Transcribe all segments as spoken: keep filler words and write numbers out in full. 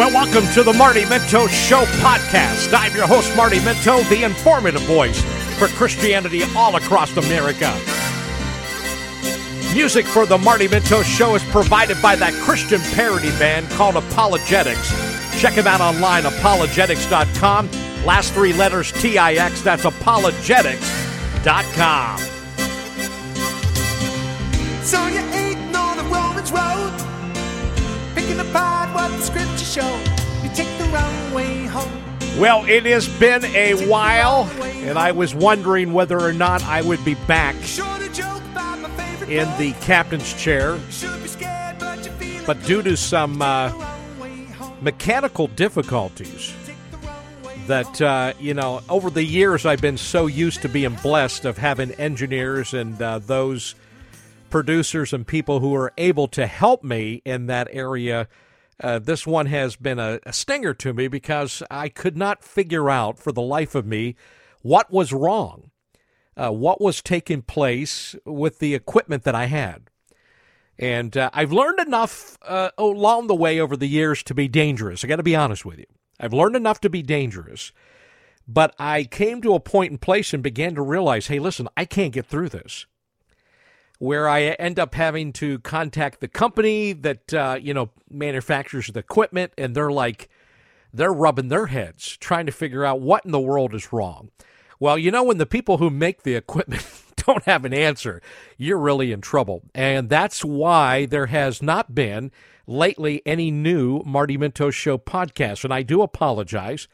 Well, welcome to the Marty Minto Show podcast. I'm your host, Marty Minto, the informative voice for Christianity all across America. Music for the Marty Minto Show is provided by that Christian parody band called Apologetics. Check them out online, apologetics dot com. Last three letters, T I X, that's apologetics dot com. So you ignore the Romans road, picking apart what the scripture shows. You take the wrong way home. Well, it has been a while, and I was wondering whether or not I would be back in the captain's chair, but due to some uh, mechanical difficulties that, uh, you know, over the years I've been so used to being blessed of having engineers and uh, those producers and people who are able to help me in that area. Uh, this one has been a, a stinger to me because I could not figure out for the life of me what was wrong, uh, what was taking place with the equipment that I had. And uh, I've learned enough uh, along the way over the years to be dangerous. I got to be honest with you. I've learned enough to be dangerous, but I came to a point in place and began to realize, hey, listen, I can't get through this, where I end up having to contact the company that, uh, you know, manufactures the equipment, and they're like, they're rubbing their heads, trying to figure out what in the world is wrong. Well, you know, when the people who make the equipment don't have an answer, you're really in trouble. And that's why there has not been lately any new Marty Minto Show podcast, and I do apologize.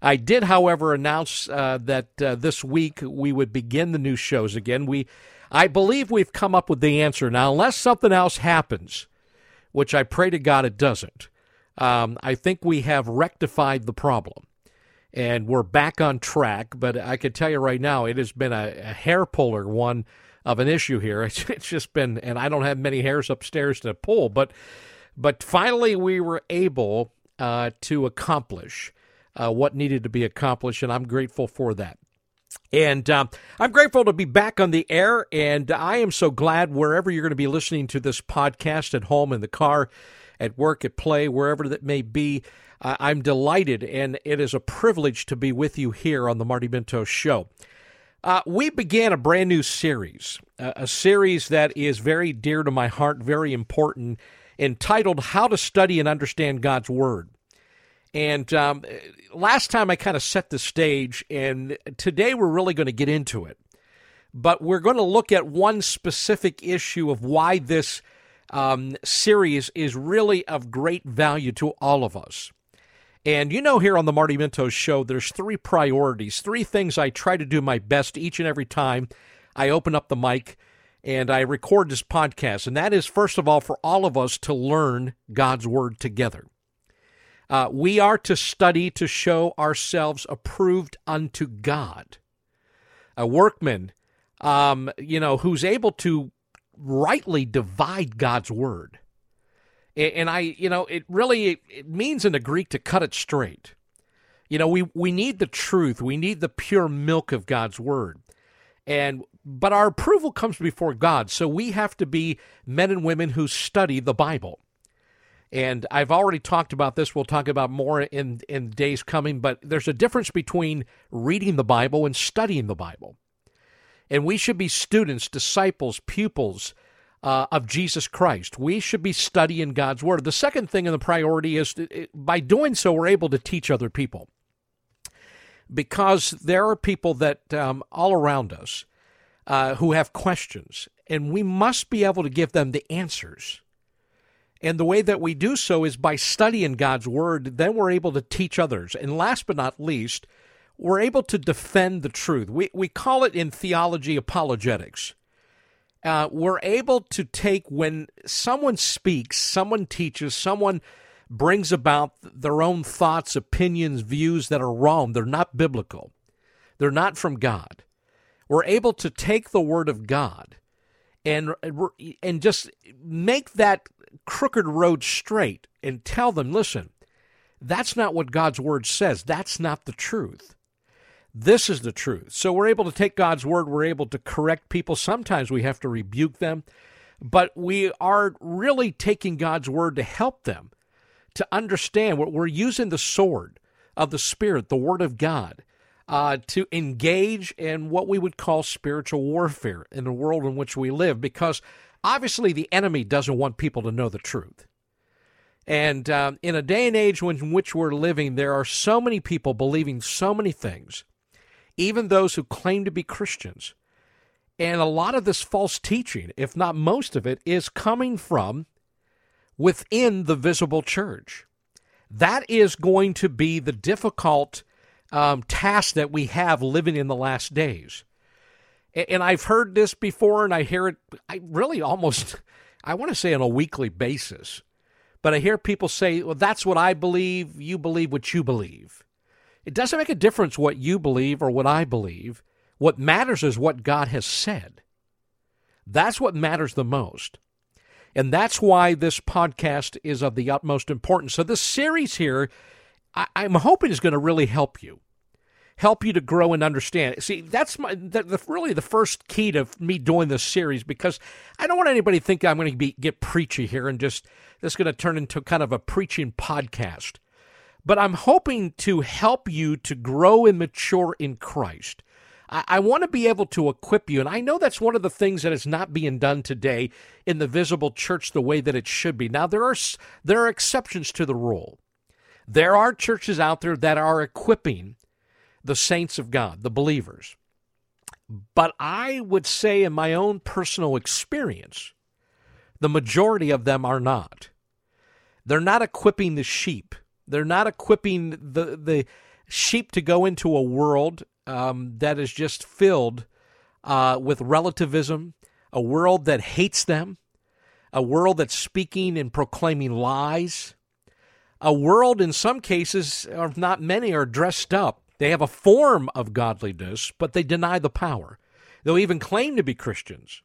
I did, however, announce uh, that uh, this week we would begin the new shows again. We I believe we've come up with the answer. Now, unless something else happens, which I pray to God it doesn't, um, I think we have rectified the problem, and we're back on track. But I can tell you right now, it has been a, a hair-puller one of an issue here. It's, it's just been, and I don't have many hairs upstairs to pull, but, but finally we were able uh, to accomplish uh, what needed to be accomplished, and I'm grateful for that. And um, I'm grateful to be back on the air, and I am so glad wherever you're going to be listening to this podcast, at home, in the car, at work, at play, wherever that may be, uh, I'm delighted, and it is a privilege to be with you here on the Marty Minto Show. Uh, we began a brand new series, uh, a series that is very dear to my heart, very important, entitled How to Study and Understand God's Word. And um, last time I kind of set the stage, and today we're really going to get into it. But we're going to look at one specific issue of why this um, series is really of great value to all of us. And you know, here on the Marty Minto Show, there's three priorities, three things I try to do my best each and every time I open up the mic and I record this podcast. And that is, first of all, for all of us to learn God's Word together. Uh, we are to study to show ourselves approved unto God, a workman, um, you know, who's able to rightly divide God's word. And I, you know, it really it means in the Greek to cut it straight. You know, we we need the truth, we need the pure milk of God's word, and but our approval comes before God, so we have to be men and women who study the Bible. And I've already talked about this. We'll talk about more in, in days coming, but there's a difference between reading the Bible and studying the Bible. And we should be students, disciples, pupils uh, of Jesus Christ. We should be studying God's Word. The second thing in the priority is to, by doing so, we're able to teach other people. Because there are people that um, all around us uh, who have questions, and we must be able to give them the answers. And the way that we do so is by studying God's Word. Then we're able to teach others. And last but not least, we're able to defend the truth. We we call it in theology apologetics. Uh, we're able to take when someone speaks, someone teaches, someone brings about their own thoughts, opinions, views that are wrong. They're not biblical. They're not from God. We're able to take the Word of God and and just make that crooked road straight and tell them, listen, that's not what God's Word says. That's not the truth. This is the truth. So we're able to take God's Word. We're able to correct people. Sometimes we have to rebuke them, but we are really taking God's Word to help them to understand what we're using the sword of the Spirit, the Word of God, uh, to engage in what we would call spiritual warfare in the world in which we live, because obviously the enemy doesn't want people to know the truth. And um, in a day and age in which we're living, there are so many people believing so many things, even those who claim to be Christians. And a lot of this false teaching, if not most of it, is coming from within the visible church. That is going to be the difficult um, task that we have living in the last days. And, and I've heard this before, and I hear it I really almost, I want to say on a weekly basis. But I hear people say, well, that's what I believe, you believe what you believe. It doesn't make a difference what you believe or what I believe. What matters is what God has said. That's what matters the most. And that's why this podcast is of the utmost importance. So this series here, I- I'm hoping is going to really help you, help you to grow and understand. See, that's my the, the, really the first key to me doing this series, because I don't want anybody to think I'm going to be get preachy here and just... It's going to turn into kind of a preaching podcast. But I'm hoping to help you to grow and mature in Christ. I, I want to be able to equip you, and I know that's one of the things that is not being done today in the visible church the way that it should be. Now, there are there are exceptions to the rule. There are churches out there that are equipping the saints of God, the believers. But I would say in my own personal experience, the majority of them are not. They're not equipping the sheep. They're not equipping the, the sheep to go into a world um, that is just filled uh, with relativism, a world that hates them, a world that's speaking and proclaiming lies, a world in some cases, or not many, are dressed up. They have a form of godliness, but they deny the power. They'll even claim to be Christians.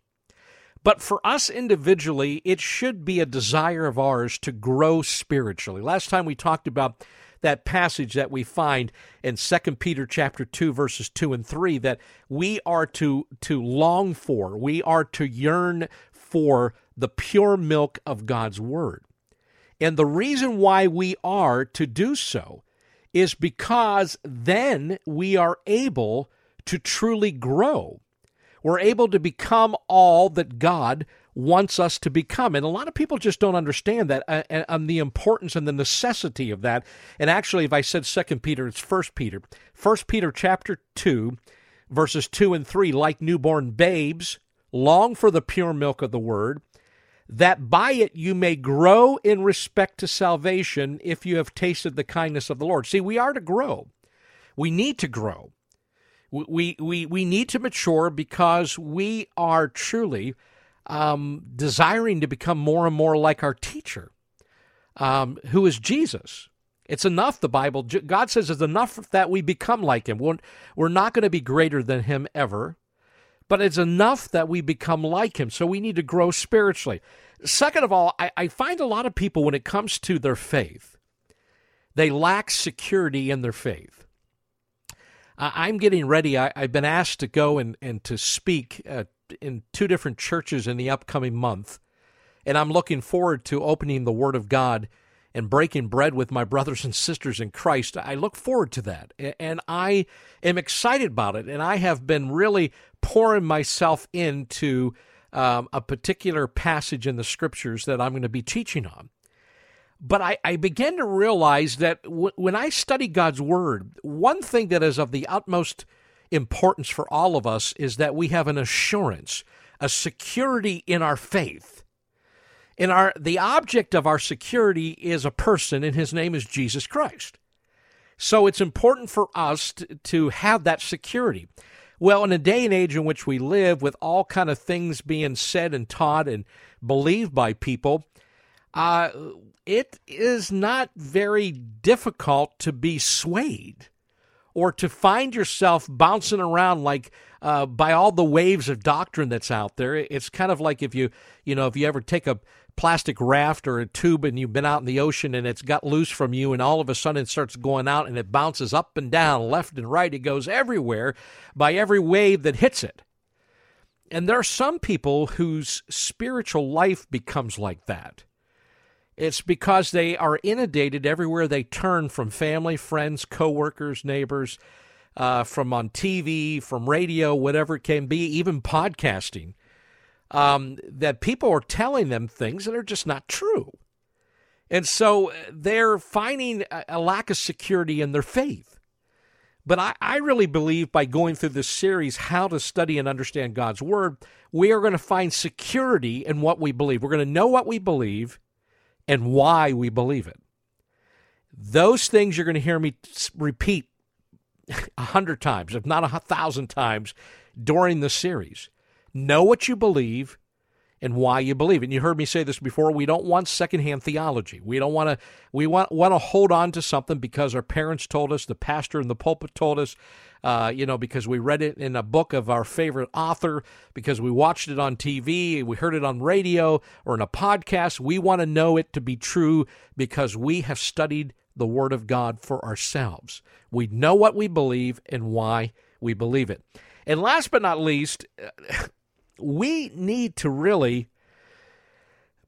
But for us individually, it should be a desire of ours to grow spiritually. Last time we talked about that passage that we find in Second Peter chapter two, verses two and three, that we are to, to long for, we are to yearn for the pure milk of God's Word. And the reason why we are to do so is because then we are able to truly grow. We're able to become all that God wants us to become. And a lot of people just don't understand that uh, and the importance and the necessity of that. And actually, if I said Second Peter, it's First Peter. First Peter chapter two, verses two and three, like newborn babes, long for the pure milk of the Word, that by it you may grow in respect to salvation if you have tasted the kindness of the Lord. See, we are to grow. We need to grow. We we we need to mature because we are truly um, desiring to become more and more like our teacher, um, who is Jesus. It's enough, the Bible, God says it's enough that we become like him. We're, we're not going to be greater than him ever, but it's enough that we become like him, so we need to grow spiritually. Second of all, I, I find a lot of people, when it comes to their faith, they lack security in their faith. I'm getting ready. I, I've been asked to go and, and to speak uh, in two different churches in the upcoming month, and I'm looking forward to opening the Word of God and breaking bread with my brothers and sisters in Christ. I look forward to that, and I am excited about it, and I have been really pouring myself into um, a particular passage in the Scriptures that I'm going to be teaching on. But I, I began to realize that w- when I study God's Word, one thing that is of the utmost importance for all of us is that we have an assurance, a security in our faith. In our, the object of our security is a person, and his name is Jesus Christ. So it's important for us to, to have that security. Well, in a day and age in which we live, with all kind of things being said and taught and believed by people, uh, it is not very difficult to be swayed or to find yourself bouncing around like uh, by all the waves of doctrine that's out there. It's kind of like if you, you know, if you ever take a plastic raft or a tube and you've been out in the ocean and it's got loose from you, and all of a sudden it starts going out and it bounces up and down, left and right. It goes everywhere by every wave that hits it. And there are some people whose spiritual life becomes like that. It's because they are inundated everywhere they turn, from family, friends, coworkers, neighbors, uh, from on T V, from radio, whatever it can be, even podcasting, um, that people are telling them things that are just not true. And so they're finding a lack of security in their faith. But I, I really believe by going through this series, How to Study and Understand God's Word, we are going to find security in what we believe. We're going to know what we believe and why we believe it. Those things you're going to hear me repeat a hundred times, if not a thousand times, during the series. Know what you believe and why you believe. And you heard me say this before, we don't want secondhand theology. We don't want to we want want to hold on to something because our parents told us, the pastor in the pulpit told us, uh, you know, because we read it in a book of our favorite author, because we watched it on T V, we heard it on radio or in a podcast. We want to know it to be true because we have studied the Word of God for ourselves. We know what we believe and why we believe it. And last but not least, we need to really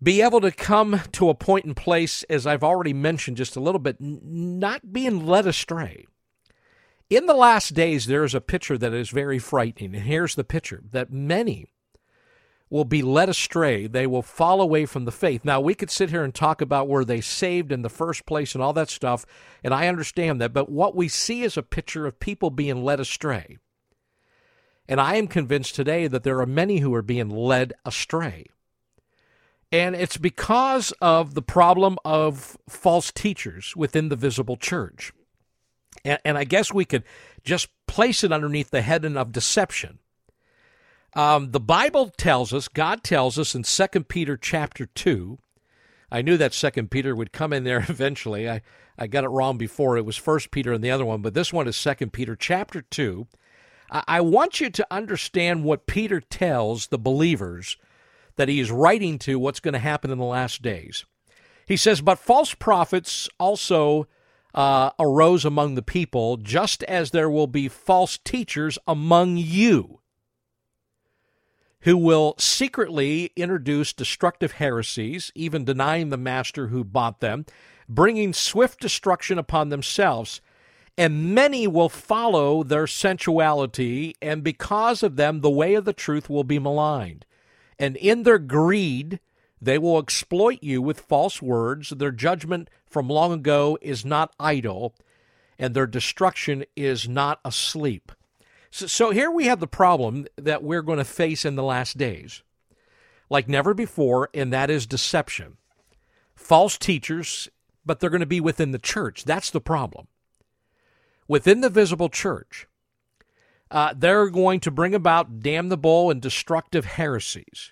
be able to come to a point in place, as I've already mentioned just a little bit, not being led astray. In the last days, there is a picture that is very frightening, and here's the picture, that many will be led astray. They will fall away from the faith. Now, we could sit here and talk about were they saved in the first place and all that stuff, and I understand that, but what we see is a picture of people being led astray. And I am convinced today that there are many who are being led astray. And it's because of the problem of false teachers within the visible church. And, and I guess we could just place it underneath the heading of deception. Um, the Bible tells us, God tells us in Second Peter chapter two, I knew that Second Peter would come in there eventually. I, I got it wrong before. It was First Peter and the other one, but this one is Second Peter chapter two. I want you to understand what Peter tells the believers that he is writing to, what's going to happen in the last days. He says, but false prophets also uh, arose among the people, just as there will be false teachers among you who will secretly introduce destructive heresies, even denying the master who bought them, bringing swift destruction upon themselves. And many will follow their sensuality, and because of them, the way of the truth will be maligned. And in their greed, they will exploit you with false words. Their judgment from long ago is not idle, and their destruction is not asleep. So, so here we have the problem that we're going to face in the last days, like never before, and that is deception. False teachers, but they're going to be within the church. That's the problem. Within the visible church, uh, they're going to bring about damnable and destructive heresies.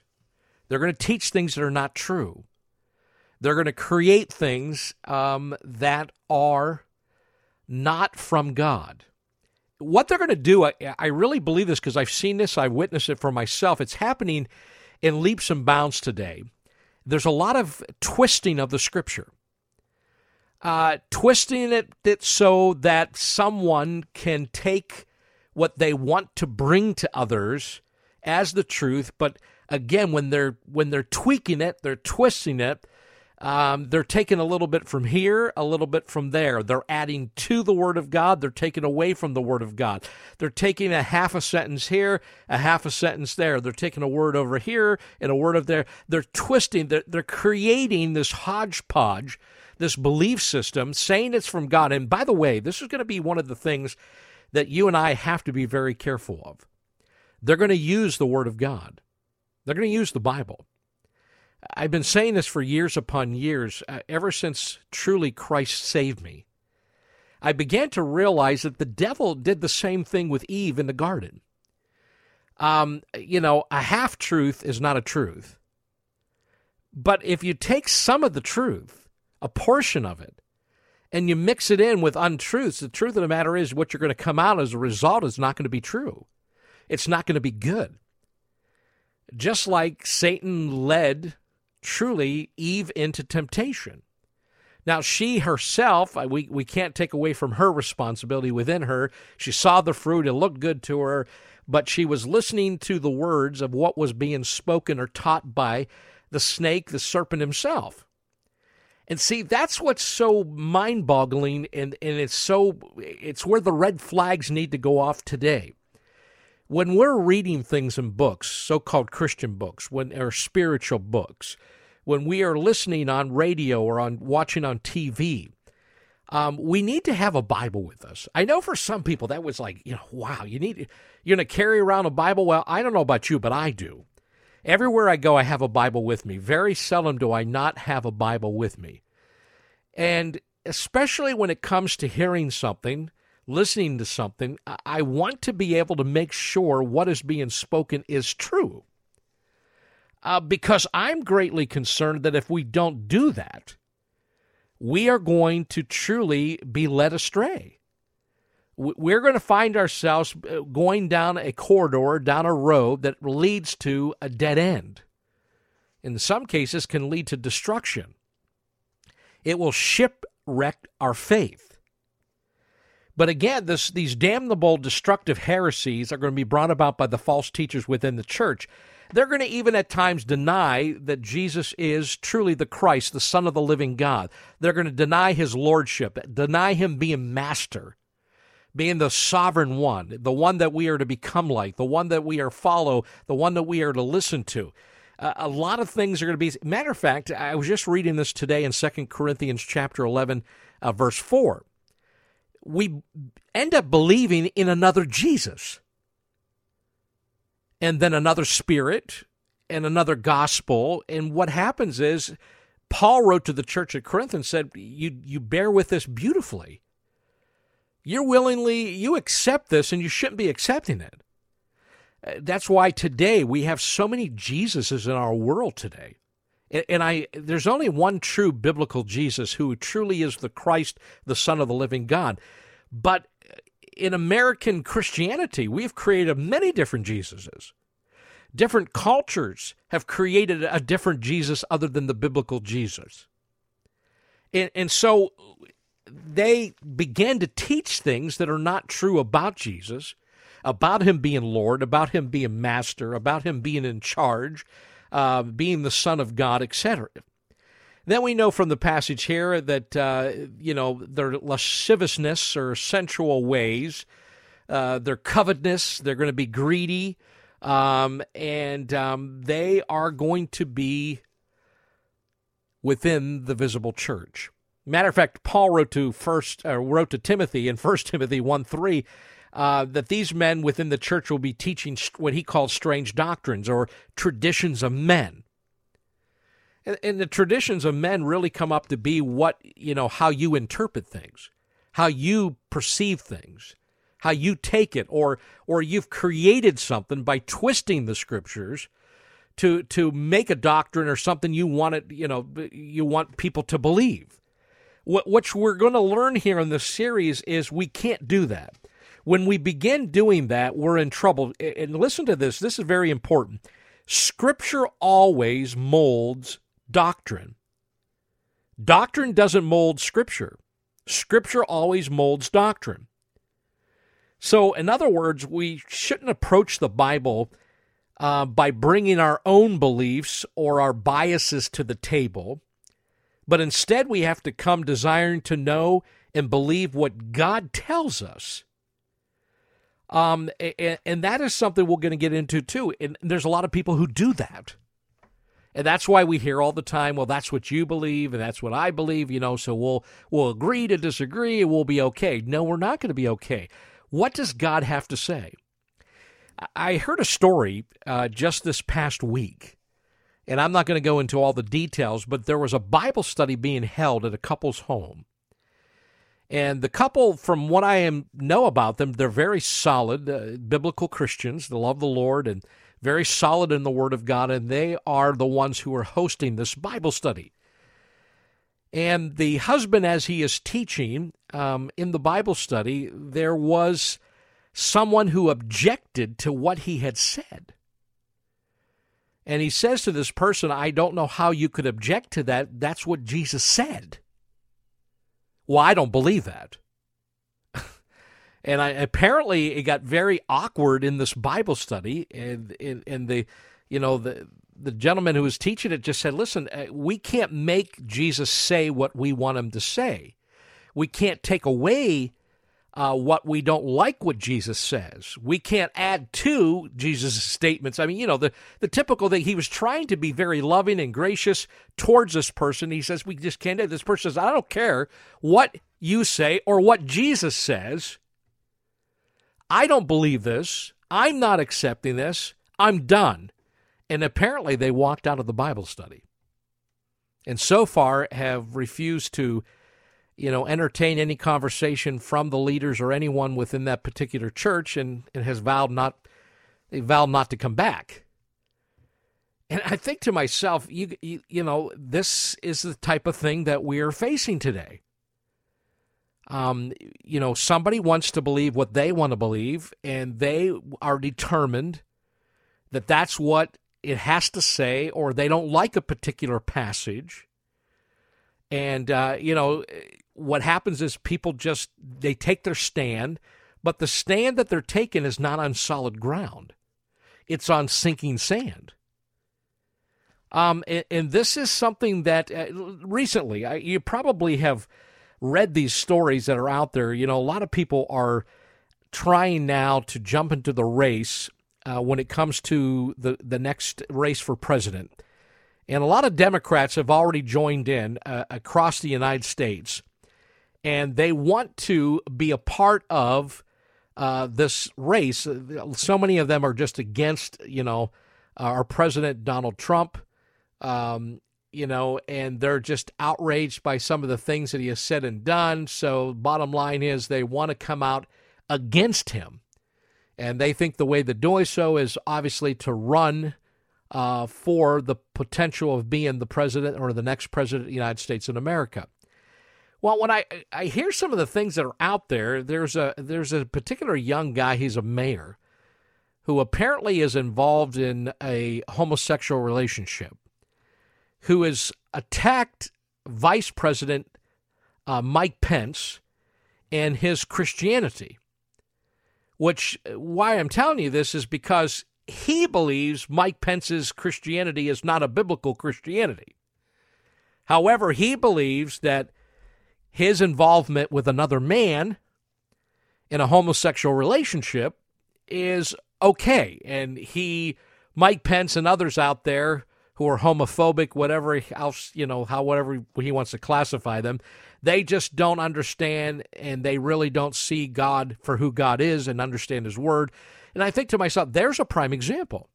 They're going to teach things that are not true. They're going to create things um, that are not from God. What they're going to do, I, I really believe this because I've seen this, I've witnessed it for myself. It's happening in leaps and bounds today. There's a lot of twisting of the Scripture. Uh, twisting it, it so that someone can take what they want to bring to others as the truth, but again, when they're when they're tweaking it, they're twisting it, um, they're taking a little bit from here, a little bit from there. They're adding to the Word of God. They're taking away from the Word of God. They're taking a half a sentence here, a half a sentence there. They're taking a word over here and a word over there. They're twisting. They're, they're creating this hodgepodge, this belief system, saying it's from God. And by the way, this is going to be one of the things that you and I have to be very careful of. They're going to use the Word of God. They're going to use the Bible. I've been saying this for years upon years, uh, ever since truly Christ saved me. I began to realize that the devil did the same thing with Eve in the garden. Um, you know, a half-truth is not a truth. But if you take some of the truth, a portion of it, and you mix it in with untruths, the truth of the matter is what you're going to come out as a result is not going to be true. It's not going to be good. Just like Satan led, truly, Eve into temptation. Now, she herself, we, we can't take away from her responsibility within her. She saw the fruit, it looked good to her, but she was listening to the words of what was being spoken or taught by the snake, the serpent himself. And see, that's what's so mind-boggling, and, and it's so it's where the red flags need to go off today. When we're reading things in books, so-called Christian books, when or spiritual books, when we are listening on radio or on watching on T V, um, we need to have a Bible with us. I know for some people that was like, you know, wow, you need you're going to carry around a Bible? Well, I don't know about you, but I do. Everywhere I go, I have a Bible with me. Very seldom do I not have a Bible with me. And especially when it comes to hearing something, listening to something, I want to be able to make sure what is being spoken is true. Uh, because I'm greatly concerned that if we don't do that, we are going to truly be led astray. We're going to find ourselves going down a corridor, down a road that leads to a dead end. In some cases, can lead to destruction. It will shipwreck our faith. But again, this, these damnable, destructive heresies are going to be brought about by the false teachers within the church. They're going to even at times deny that Jesus is truly the Christ, the Son of the living God. They're going to deny his lordship, deny him being master, being the sovereign one, the one that we are to become like, the one that we are follow, the one that we are to listen to. Uh, a lot of things are going to be, matter of fact, I was just reading this today in Second Corinthians chapter eleven, uh, verse four. We end up believing in another Jesus, and then another spirit, and another gospel, and what happens is, Paul wrote to the church at Corinth and said, you, you bear with this beautifully. You're willingly, you accept this, and you shouldn't be accepting it. That's why today we have so many Jesuses in our world today. And I, there's only one true biblical Jesus who truly is the Christ, the Son of the living God. But in American Christianity, we've created many different Jesuses. Different cultures have created a different Jesus other than the biblical Jesus. And, and so they begin to teach things that are not true about Jesus, about him being Lord, about him being master, about him being in charge, uh, being the Son of God, et cetera. Then we know from the passage here that, uh, you know, their lasciviousness or sensual ways, uh, their covetousness, they're going to be greedy, um, and um, they are going to be within the visible church. Matter of fact, Paul wrote to first uh, wrote to Timothy in First Timothy one three uh, that these men within the church will be teaching what he calls strange doctrines or traditions of men. And, and the traditions of men really come up to be what, you know, how you interpret things, how you perceive things, how you take it, or or you've created something by twisting the scriptures to to make a doctrine or something you want it, you know, you want people to believe. What we're going to learn here in this series is we can't do that. When we begin doing that, we're in trouble. And listen to this. This is very important. Scripture always molds doctrine. Doctrine doesn't mold Scripture. Scripture always molds doctrine. So, in other words, we shouldn't approach the Bible uh, by bringing our own beliefs or our biases to the table. But instead, we have to come desiring to know and believe what God tells us. Um, and, and that is something we're going to get into, too. And there's a lot of people who do that. And that's why we hear all the time, well, that's what you believe, and that's what I believe, you know, so we'll, we'll agree to disagree, and we'll be okay. No, we're not going to be okay. What does God have to say? I heard a story uh, just this past week. And I'm not going to go into all the details, but there was a Bible study being held at a couple's home. And the couple, from what I am, know about them, they're very solid, uh, biblical Christians. They love the Lord and very solid in the Word of God, and they are the ones who are hosting this Bible study. And the husband, as he is teaching um, in the Bible study, there was someone who objected to what he had said. And he says to this person, I don't know how you could object to that. That's what Jesus said. Well, I don't believe that. and I, apparently it got very awkward in this Bible study. And, and, and the, you know, the, the gentleman who was teaching it just said, listen, we can't make Jesus say what we want him to say. We can't take away uh, what we don't like what Jesus says. We can't add to Jesus' statements. I mean, you know, the, the typical thing, he was trying to be very loving and gracious towards this person. He says, we just can't do it. This person says, I don't care what you say or what Jesus says. I don't believe this. I'm not accepting this. I'm done. And apparently they walked out of the Bible study and so far have refused to, you know, entertain any conversation from the leaders or anyone within that particular church, and, and has vowed not, they vowed not to come back. And I think to myself, you, you you know, this is the type of thing that we are facing today. Um, you know, somebody wants to believe what they want to believe, and they are determined that that's what it has to say, or they don't like a particular passage. And, uh, you know, what happens is people just, they take their stand, but the stand that they're taking is not on solid ground. It's on sinking sand. Um, and, and this is something that uh, recently, I, you probably have read these stories that are out there. You know, a lot of people are trying now to jump into the race Uh, when it comes to the, the next race for president. And a lot of Democrats have already joined in uh, across the United States, and they want to be a part of uh, this race. So many of them are just against, you know, uh, our president, Donald Trump, um, you know, and they're just outraged by some of the things that he has said and done. So bottom line is they want to come out against him. And they think the way to do so is obviously to run uh, for the potential of being the president or the next president of the United States in America. Well, when I, I hear some of the things that are out there, there's a there's a particular young guy, he's a mayor, who apparently is involved in a homosexual relationship, who has attacked Vice President uh, Mike Pence and his Christianity. Which, why I'm telling you this is because he believes Mike Pence's Christianity is not a biblical Christianity. However, he believes that his involvement with another man in a homosexual relationship is okay. And he, Mike Pence and others out there who are homophobic, whatever else, you know, how whatever he wants to classify them, they just don't understand, and they really don't see God for who God is and understand his word. And I think to myself, there's a prime example.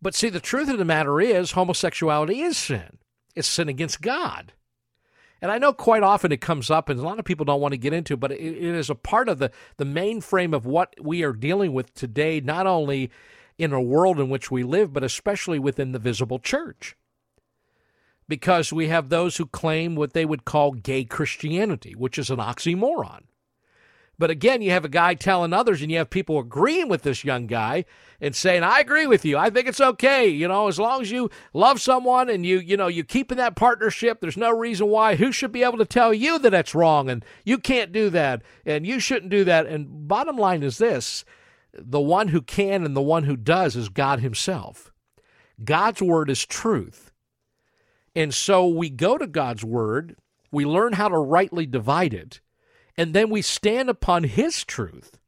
But see, the truth of the matter is homosexuality is sin. It's sin against God. And I know quite often it comes up, and a lot of people don't want to get into it, but it, it is a part of the, the mainframe of what we are dealing with today, not only in a world in which we live, but especially within the visible church. Because we have those who claim what they would call gay Christianity, which is an oxymoron. But again, you have a guy telling others, and you have people agreeing with this young guy and saying, I agree with you. I think it's okay, you know, as long as you love someone and you, you know, you keep in that partnership, there's no reason why. Who should be able to tell you that that's wrong, and you can't do that, and you shouldn't do that? And bottom line is this. The one who can and the one who does is God himself. God's word is truth. And so we go to God's word, we learn how to rightly divide it, and then we stand upon his truth.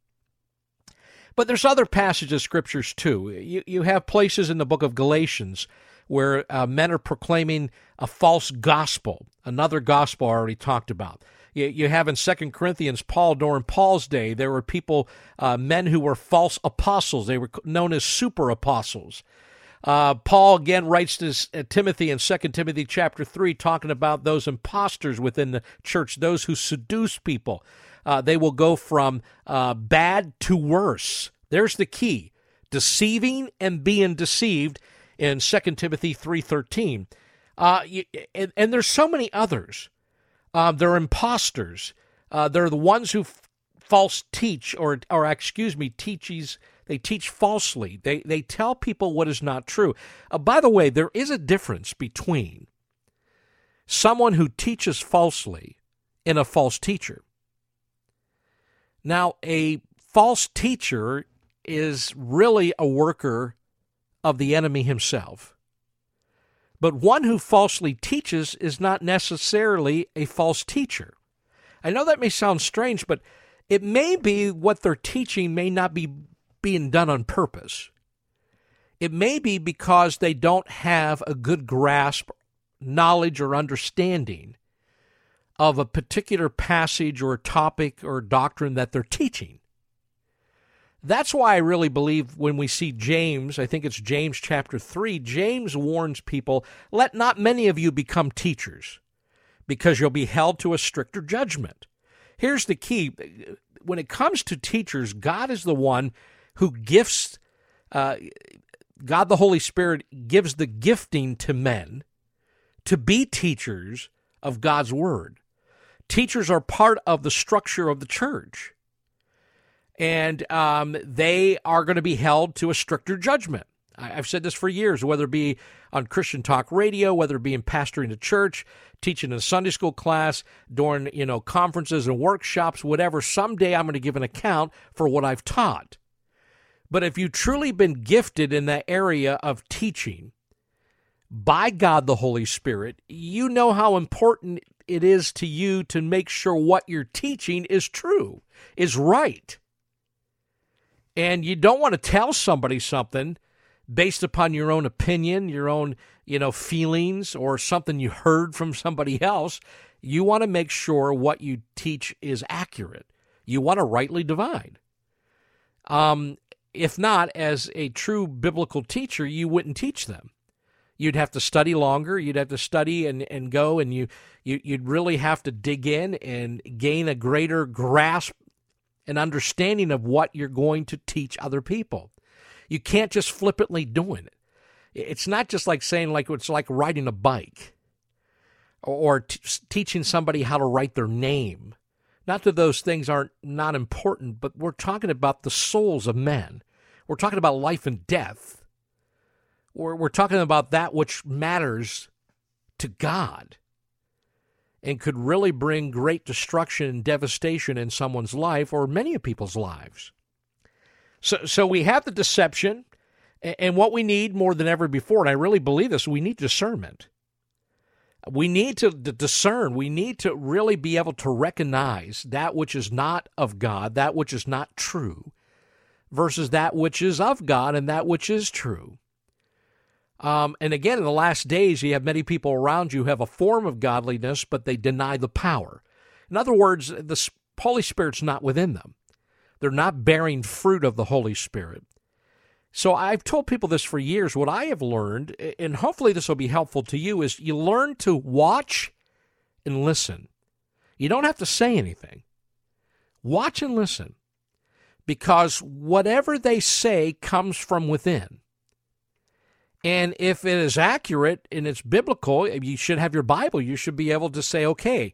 But there's other passages of scriptures too. You, you have places in the book of Galatians where uh, men are proclaiming a false gospel, another gospel I already talked about. You have in Second Corinthians, Paul, during Paul's day, there were people, uh, men who were false apostles. They were known as super apostles. Uh, Paul, again, writes to uh, Timothy in Second Timothy chapter three, talking about those imposters within the church, those who seduce people. Uh, they will go from uh, bad to worse. There's the key, deceiving and being deceived in Second Timothy three thirteen. Uh, you, and, and there's so many others. Uh, they're imposters. Uh, they're the ones who f- false teach, or, or excuse me, teaches. They teach falsely. They they tell people what is not true. Uh, by the way, there is a difference between someone who teaches falsely and a false teacher. Now, a false teacher is really a worker of the enemy himself. But one who falsely teaches is not necessarily a false teacher. I know that may sound strange, but it may be what they're teaching may not be being done on purpose. It may be because they don't have a good grasp, knowledge, or understanding of a particular passage or topic or doctrine that they're teaching. That's why I really believe when we see James, I think it's James chapter three, James warns people, let not many of you become teachers, because you'll be held to a stricter judgment. Here's the key. When it comes to teachers, God is the one who gifts, uh, God the Holy Spirit gives the gifting to men to be teachers of God's Word. Teachers are part of the structure of the church. And um, they are going to be held to a stricter judgment. I've said this for years, whether it be on Christian Talk Radio, whether it be in pastoring a church, teaching in a Sunday school class, during you know conferences and workshops, whatever. Someday I'm going to give an account for what I've taught. But if you've truly been gifted in that area of teaching by God the Holy Spirit, you know how important it is to you to make sure what you're teaching is true, is right. And you don't want to tell somebody something based upon your own opinion, your own, you know, feelings, or something you heard from somebody else. You want to make sure what you teach is accurate. You want to rightly divide. Um, if not, as a true biblical teacher, you wouldn't teach them. You'd have to study longer. You'd have to study and, and go, and you, you you'd really have to dig in and gain a greater grasp, an understanding of what you're going to teach other people. You can't just flippantly doing it. It's not just like saying, like, it's like riding a bike or, or t- teaching somebody how to write their name. Not that those things aren't not important, but we're talking about the souls of men. We're talking about life and death. We're, we're talking about that which matters to God and could really bring great destruction and devastation in someone's life or many of people's lives. So so we have the deception, and what we need more than ever before, and I really believe this, we need discernment. We need to discern. We need to really be able to recognize that which is not of God, that which is not true, versus that which is of God and that which is true. Um, and again, in the last days, you have many people around you who have a form of godliness, but they deny the power. In other words, the Holy Spirit's not within them. They're not bearing fruit of the Holy Spirit. So I've told people this for years. What I have learned, and hopefully this will be helpful to you, is you learn to watch and listen. You don't have to say anything. Watch and listen, because whatever they say comes from within. And if it is accurate and it's biblical, you should have your Bible. You should be able to say, okay,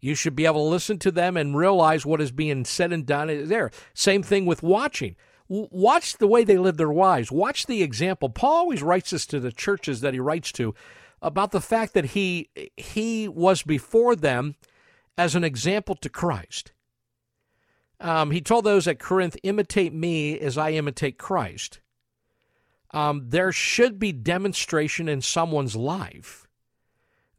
you should be able to listen to them and realize what is being said and done there. Same thing with watching. Watch the way they live their lives. Watch the example. Paul always writes this to the churches that he writes to about the fact that he he was before them as an example to Christ. Um, he told those at Corinth, imitate me as I imitate Christ. Um, there should be demonstration in someone's life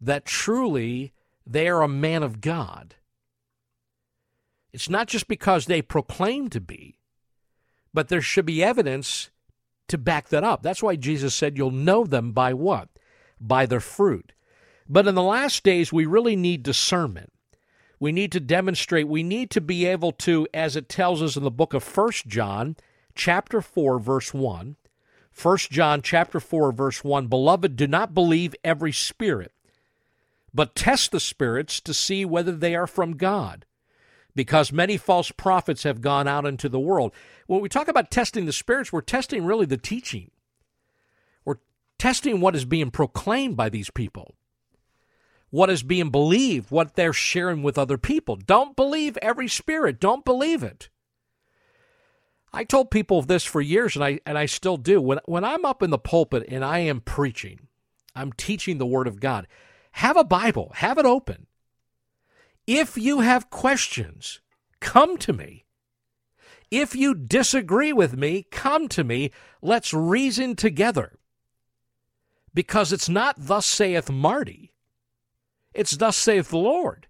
that truly they are a man of God. It's not just because they proclaim to be, but there should be evidence to back that up. That's why Jesus said you'll know them by what? By their fruit. But in the last days, we really need discernment. We need to demonstrate. We need to be able to, as it tells us in the book of First John, chapter four, verse one, First John chapter four, verse one, beloved, do not believe every spirit, but test the spirits to see whether they are from God, because many false prophets have gone out into the world. When we talk about testing the spirits, we're testing really the teaching. We're testing what is being proclaimed by these people, what is being believed, what they're sharing with other people. Don't believe every spirit. Don't believe it. I told people this for years, and I and I still do. When when I'm up in the pulpit and I am preaching, I'm teaching the Word of God, have a Bible, have it open. If you have questions, come to me. If you disagree with me, come to me. Let's reason together. because it's not thus saith Marty. It's thus saith the Lord.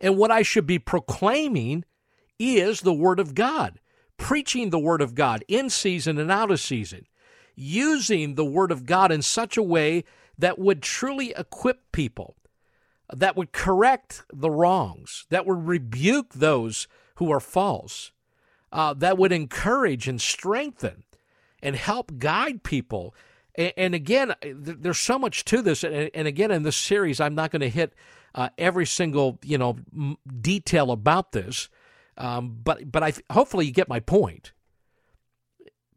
And what I should be proclaiming is the Word of God, preaching the Word of God in season and out of season, using the Word of God in such a way that would truly equip people, that would correct the wrongs, that would rebuke those who are false, uh, that would encourage and strengthen and help guide people. And, and again, there's so much to this. And, and again, in this series, I'm not going to hit uh, every single you know detail about this, um, but but I hopefully you get my point.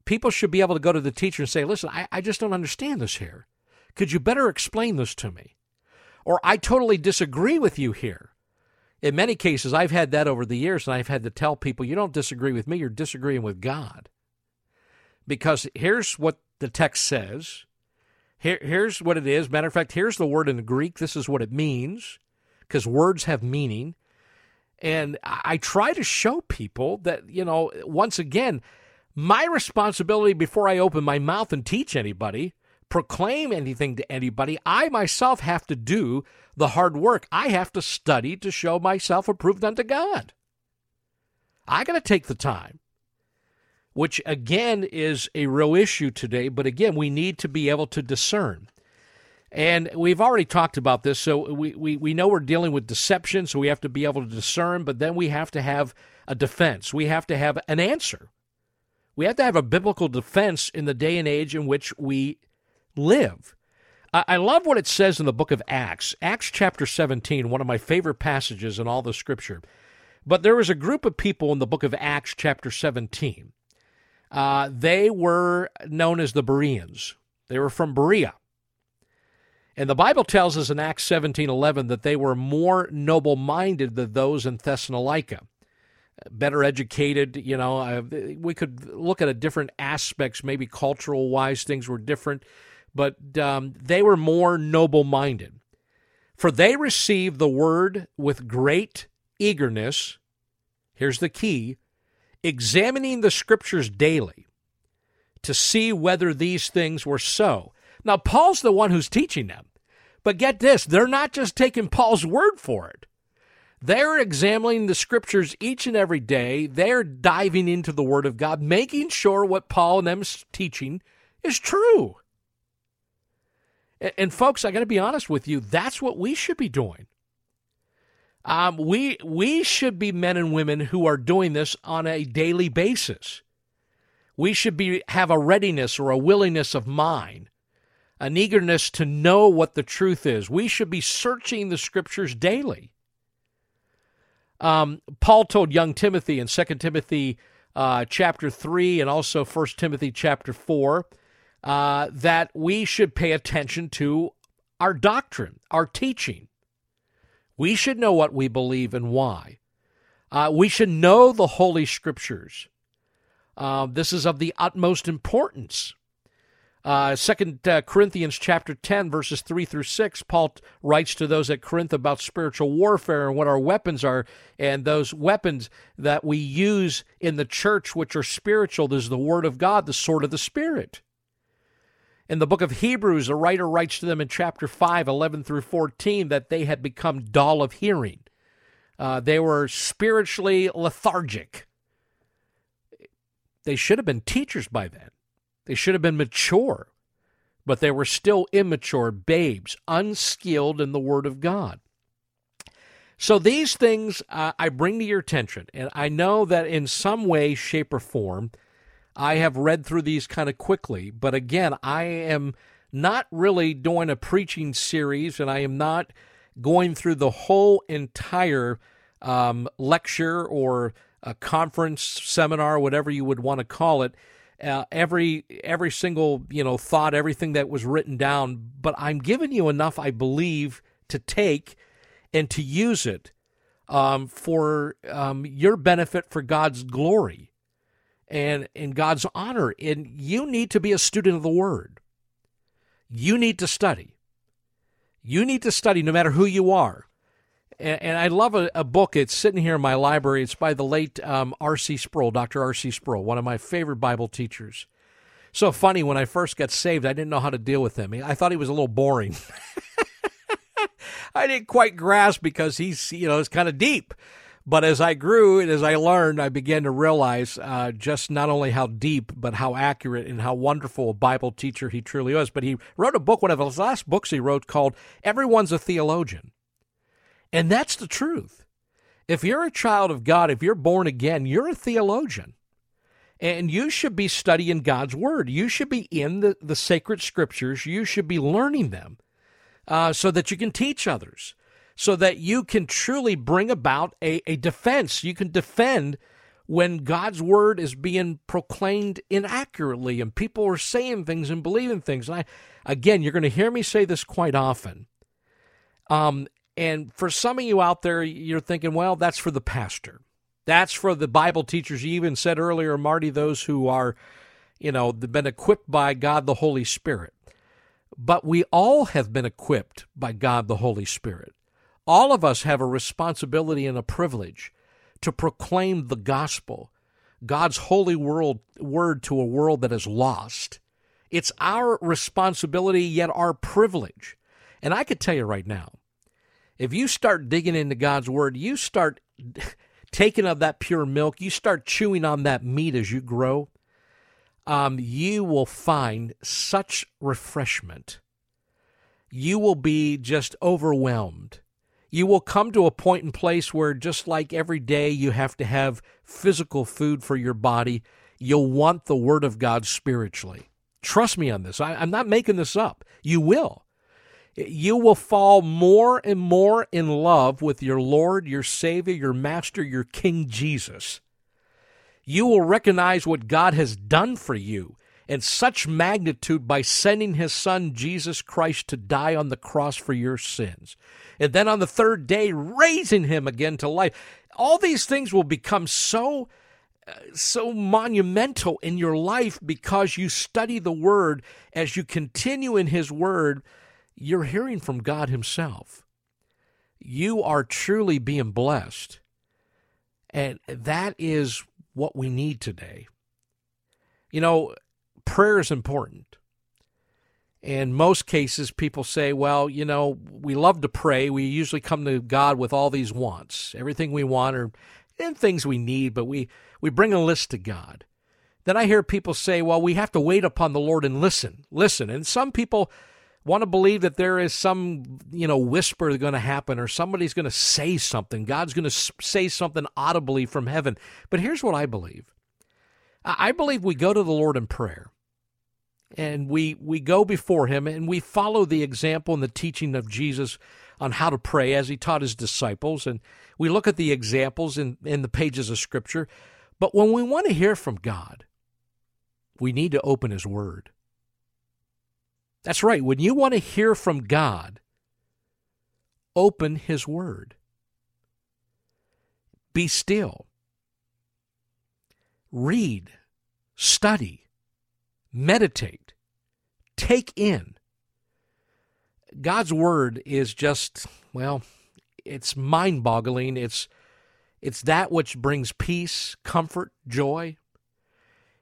People should be able to go to the teacher and say, listen, I, I just don't understand this here. Could you better explain this to me? Or I totally disagree with you here. In many cases, I've had that over the years, and I've had to tell people, you don't disagree with me, you're disagreeing with God. Because here's what the text says. Here, here's what it is. Matter of fact, here's the word in the Greek. This is what it means, because words have meaning. And I try to show people that, you know, once again, my responsibility before I open my mouth and teach anybody, proclaim anything to anybody, I myself have to do the hard work. I have to study to show myself approved unto God. I got to take the time, which again is a real issue today, but again, we need to be able to discern. And we've already talked about this, so we, we, we know we're dealing with deception, so we have to be able to discern, but then we have to have a defense. We have to have an answer. We have to have a biblical defense in the day and age in which we live. I love what it says in the book of Acts, Acts chapter seventeen, one of my favorite passages in all the Scripture. But there was a group of people in the book of Acts chapter seventeen. Uh, they were known as the Bereans. They were from Berea. And the Bible tells us in Acts seventeen eleven that they were more noble-minded than those in Thessalonica. Better educated, you know, uh, we could look at a different aspects, maybe cultural-wise things were different, but um, they were more noble-minded. For they received the word with great eagerness, here's the key, examining the Scriptures daily to see whether these things were so. Now, Paul's the one who's teaching them, but get this, they're not just taking Paul's word for it. They're examining the Scriptures each and every day. They're diving into the Word of God, making sure what Paul and them's teaching is true. And, and folks, I got to be honest with you, that's what we should be doing. Um, we, we should be men and women who are doing this on a daily basis. We should be have a readiness or a willingness of mind, an eagerness to know what the truth is. We should be searching the Scriptures daily. Um, Paul told young Timothy in Second Timothy uh, chapter three and also First Timothy chapter four uh, that we should pay attention to our doctrine, our teaching. We should know what we believe and why. Uh, we should know the Holy Scriptures. Uh, this is of the utmost importance. Uh, Second Corinthians chapter ten, verses three through six, Paul t- writes to those at Corinth about spiritual warfare and what our weapons are, and those weapons that we use in the church, which are spiritual. There's the Word of God, the sword of the Spirit. In the book of Hebrews, the writer writes to them in chapter five, eleven through fourteen, that they had become dull of hearing. Uh, they were spiritually lethargic. They should have been teachers by then. They should have been mature, but they were still immature babes, unskilled in the Word of God. So these things uh, I bring to your attention, and I know that in some way, shape, or form, I have read through these kind of quickly, but again, I am not really doing a preaching series, and I am not going through the whole entire um, lecture or a conference, seminar, whatever you would want to call it, Uh, every every single you know thought, everything that was written down, but I'm giving you enough, I believe, to take and to use it um, for um, your benefit, for God's glory, and in God's honor. And you need to be a student of the Word. You need to study. You need to study, no matter who you are. And, and I love a, a book. It's sitting here in my library. It's by the late um, R C Sproul, Doctor R C Sproul, one of my favorite Bible teachers. So funny, when I first got saved, I didn't know how to deal with him. I thought he was a little boring. I didn't quite grasp because he's, you know, it's kind of deep. But as I grew and as I learned, I began to realize uh, just not only how deep, but how accurate and how wonderful a Bible teacher he truly was. But he wrote a book, one of his last books he wrote, called Everyone's a Theologian. And that's the truth. If you're a child of God, if you're born again, you're a theologian. And you should be studying God's Word. You should be in the, the sacred Scriptures. You should be learning them uh, so that you can teach others, so that you can truly bring about a, a defense. You can defend when God's Word is being proclaimed inaccurately and people are saying things and believing things. And I, again, you're going to hear me say this quite often. Um, and for some of you out there, you're thinking, well, that's for the pastor. That's for the Bible teachers. You even said earlier, Marty, those who are, you know, been equipped by God the Holy Spirit. But we all have been equipped by God the Holy Spirit. All of us have a responsibility and a privilege to proclaim the gospel, God's holy world, word to a world that is lost. It's our responsibility, yet our privilege. And I could tell you right now, if you start digging into God's Word, you start taking of that pure milk, you start chewing on that meat as you grow, um, you will find such refreshment. You will be just overwhelmed. You will come to a point and place where, just like every day you have to have physical food for your body, you'll want the Word of God spiritually. Trust me on this. I, I'm not making this up. You will. You will fall more and more in love with your Lord, your Savior, your Master, your King Jesus. You will recognize what God has done for you in such magnitude by sending His Son, Jesus Christ, to die on the cross for your sins. And then on the third day, raising Him again to life. All these things will become so, uh, so monumental in your life because you study the Word. As you continue in His Word, you're hearing from God Himself. You are truly being blessed. And that is what we need today. You know, prayer is important. In most cases, people say, well, you know, we love to pray. We usually come to God with all these wants, everything we want or and things we need, but we, we bring a list to God. Then I hear people say, well, we have to wait upon the Lord and listen, listen. And some people want to believe that there is some, you know, whisper going to happen or somebody's going to say something. God's going to say something audibly from heaven. But here's what I believe. I believe we go to the Lord in prayer, and we we go before Him, and we follow the example and the teaching of Jesus on how to pray as He taught His disciples, and we look at the examples in, in the pages of Scripture. But when we want to hear from God, we need to open His Word. That's right. When you want to hear from God, open His Word. Be still. Read, study, meditate, take in. God's Word is just, well, it's mind-boggling. It's it's that which brings peace, comfort, joy.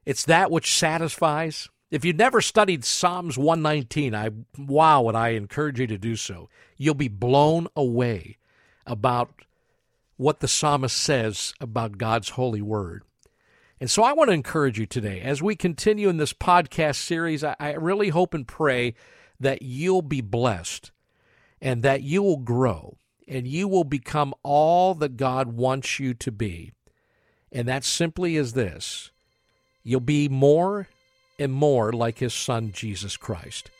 It's that which satisfies. If you've never studied Psalms one nineteen, I wow, would I encourage you to do so. You'll be blown away about what the psalmist says about God's holy Word. And so I want to encourage you today, as we continue in this podcast series, I really hope and pray that you'll be blessed and that you will grow and you will become all that God wants you to be. And that simply is this: you'll be more and more like His Son, Jesus Christ.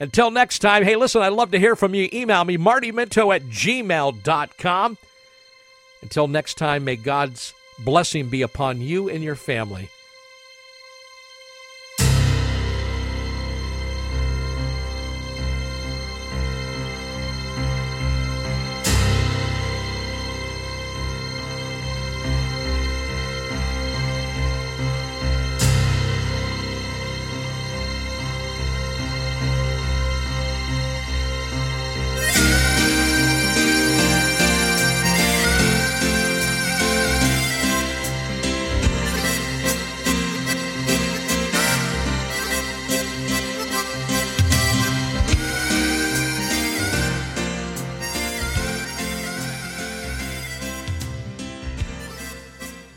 Until next time, hey, listen, I'd love to hear from you. Email me, marty minto at gmail dot com. Until next time, may God's blessing be upon you and your family.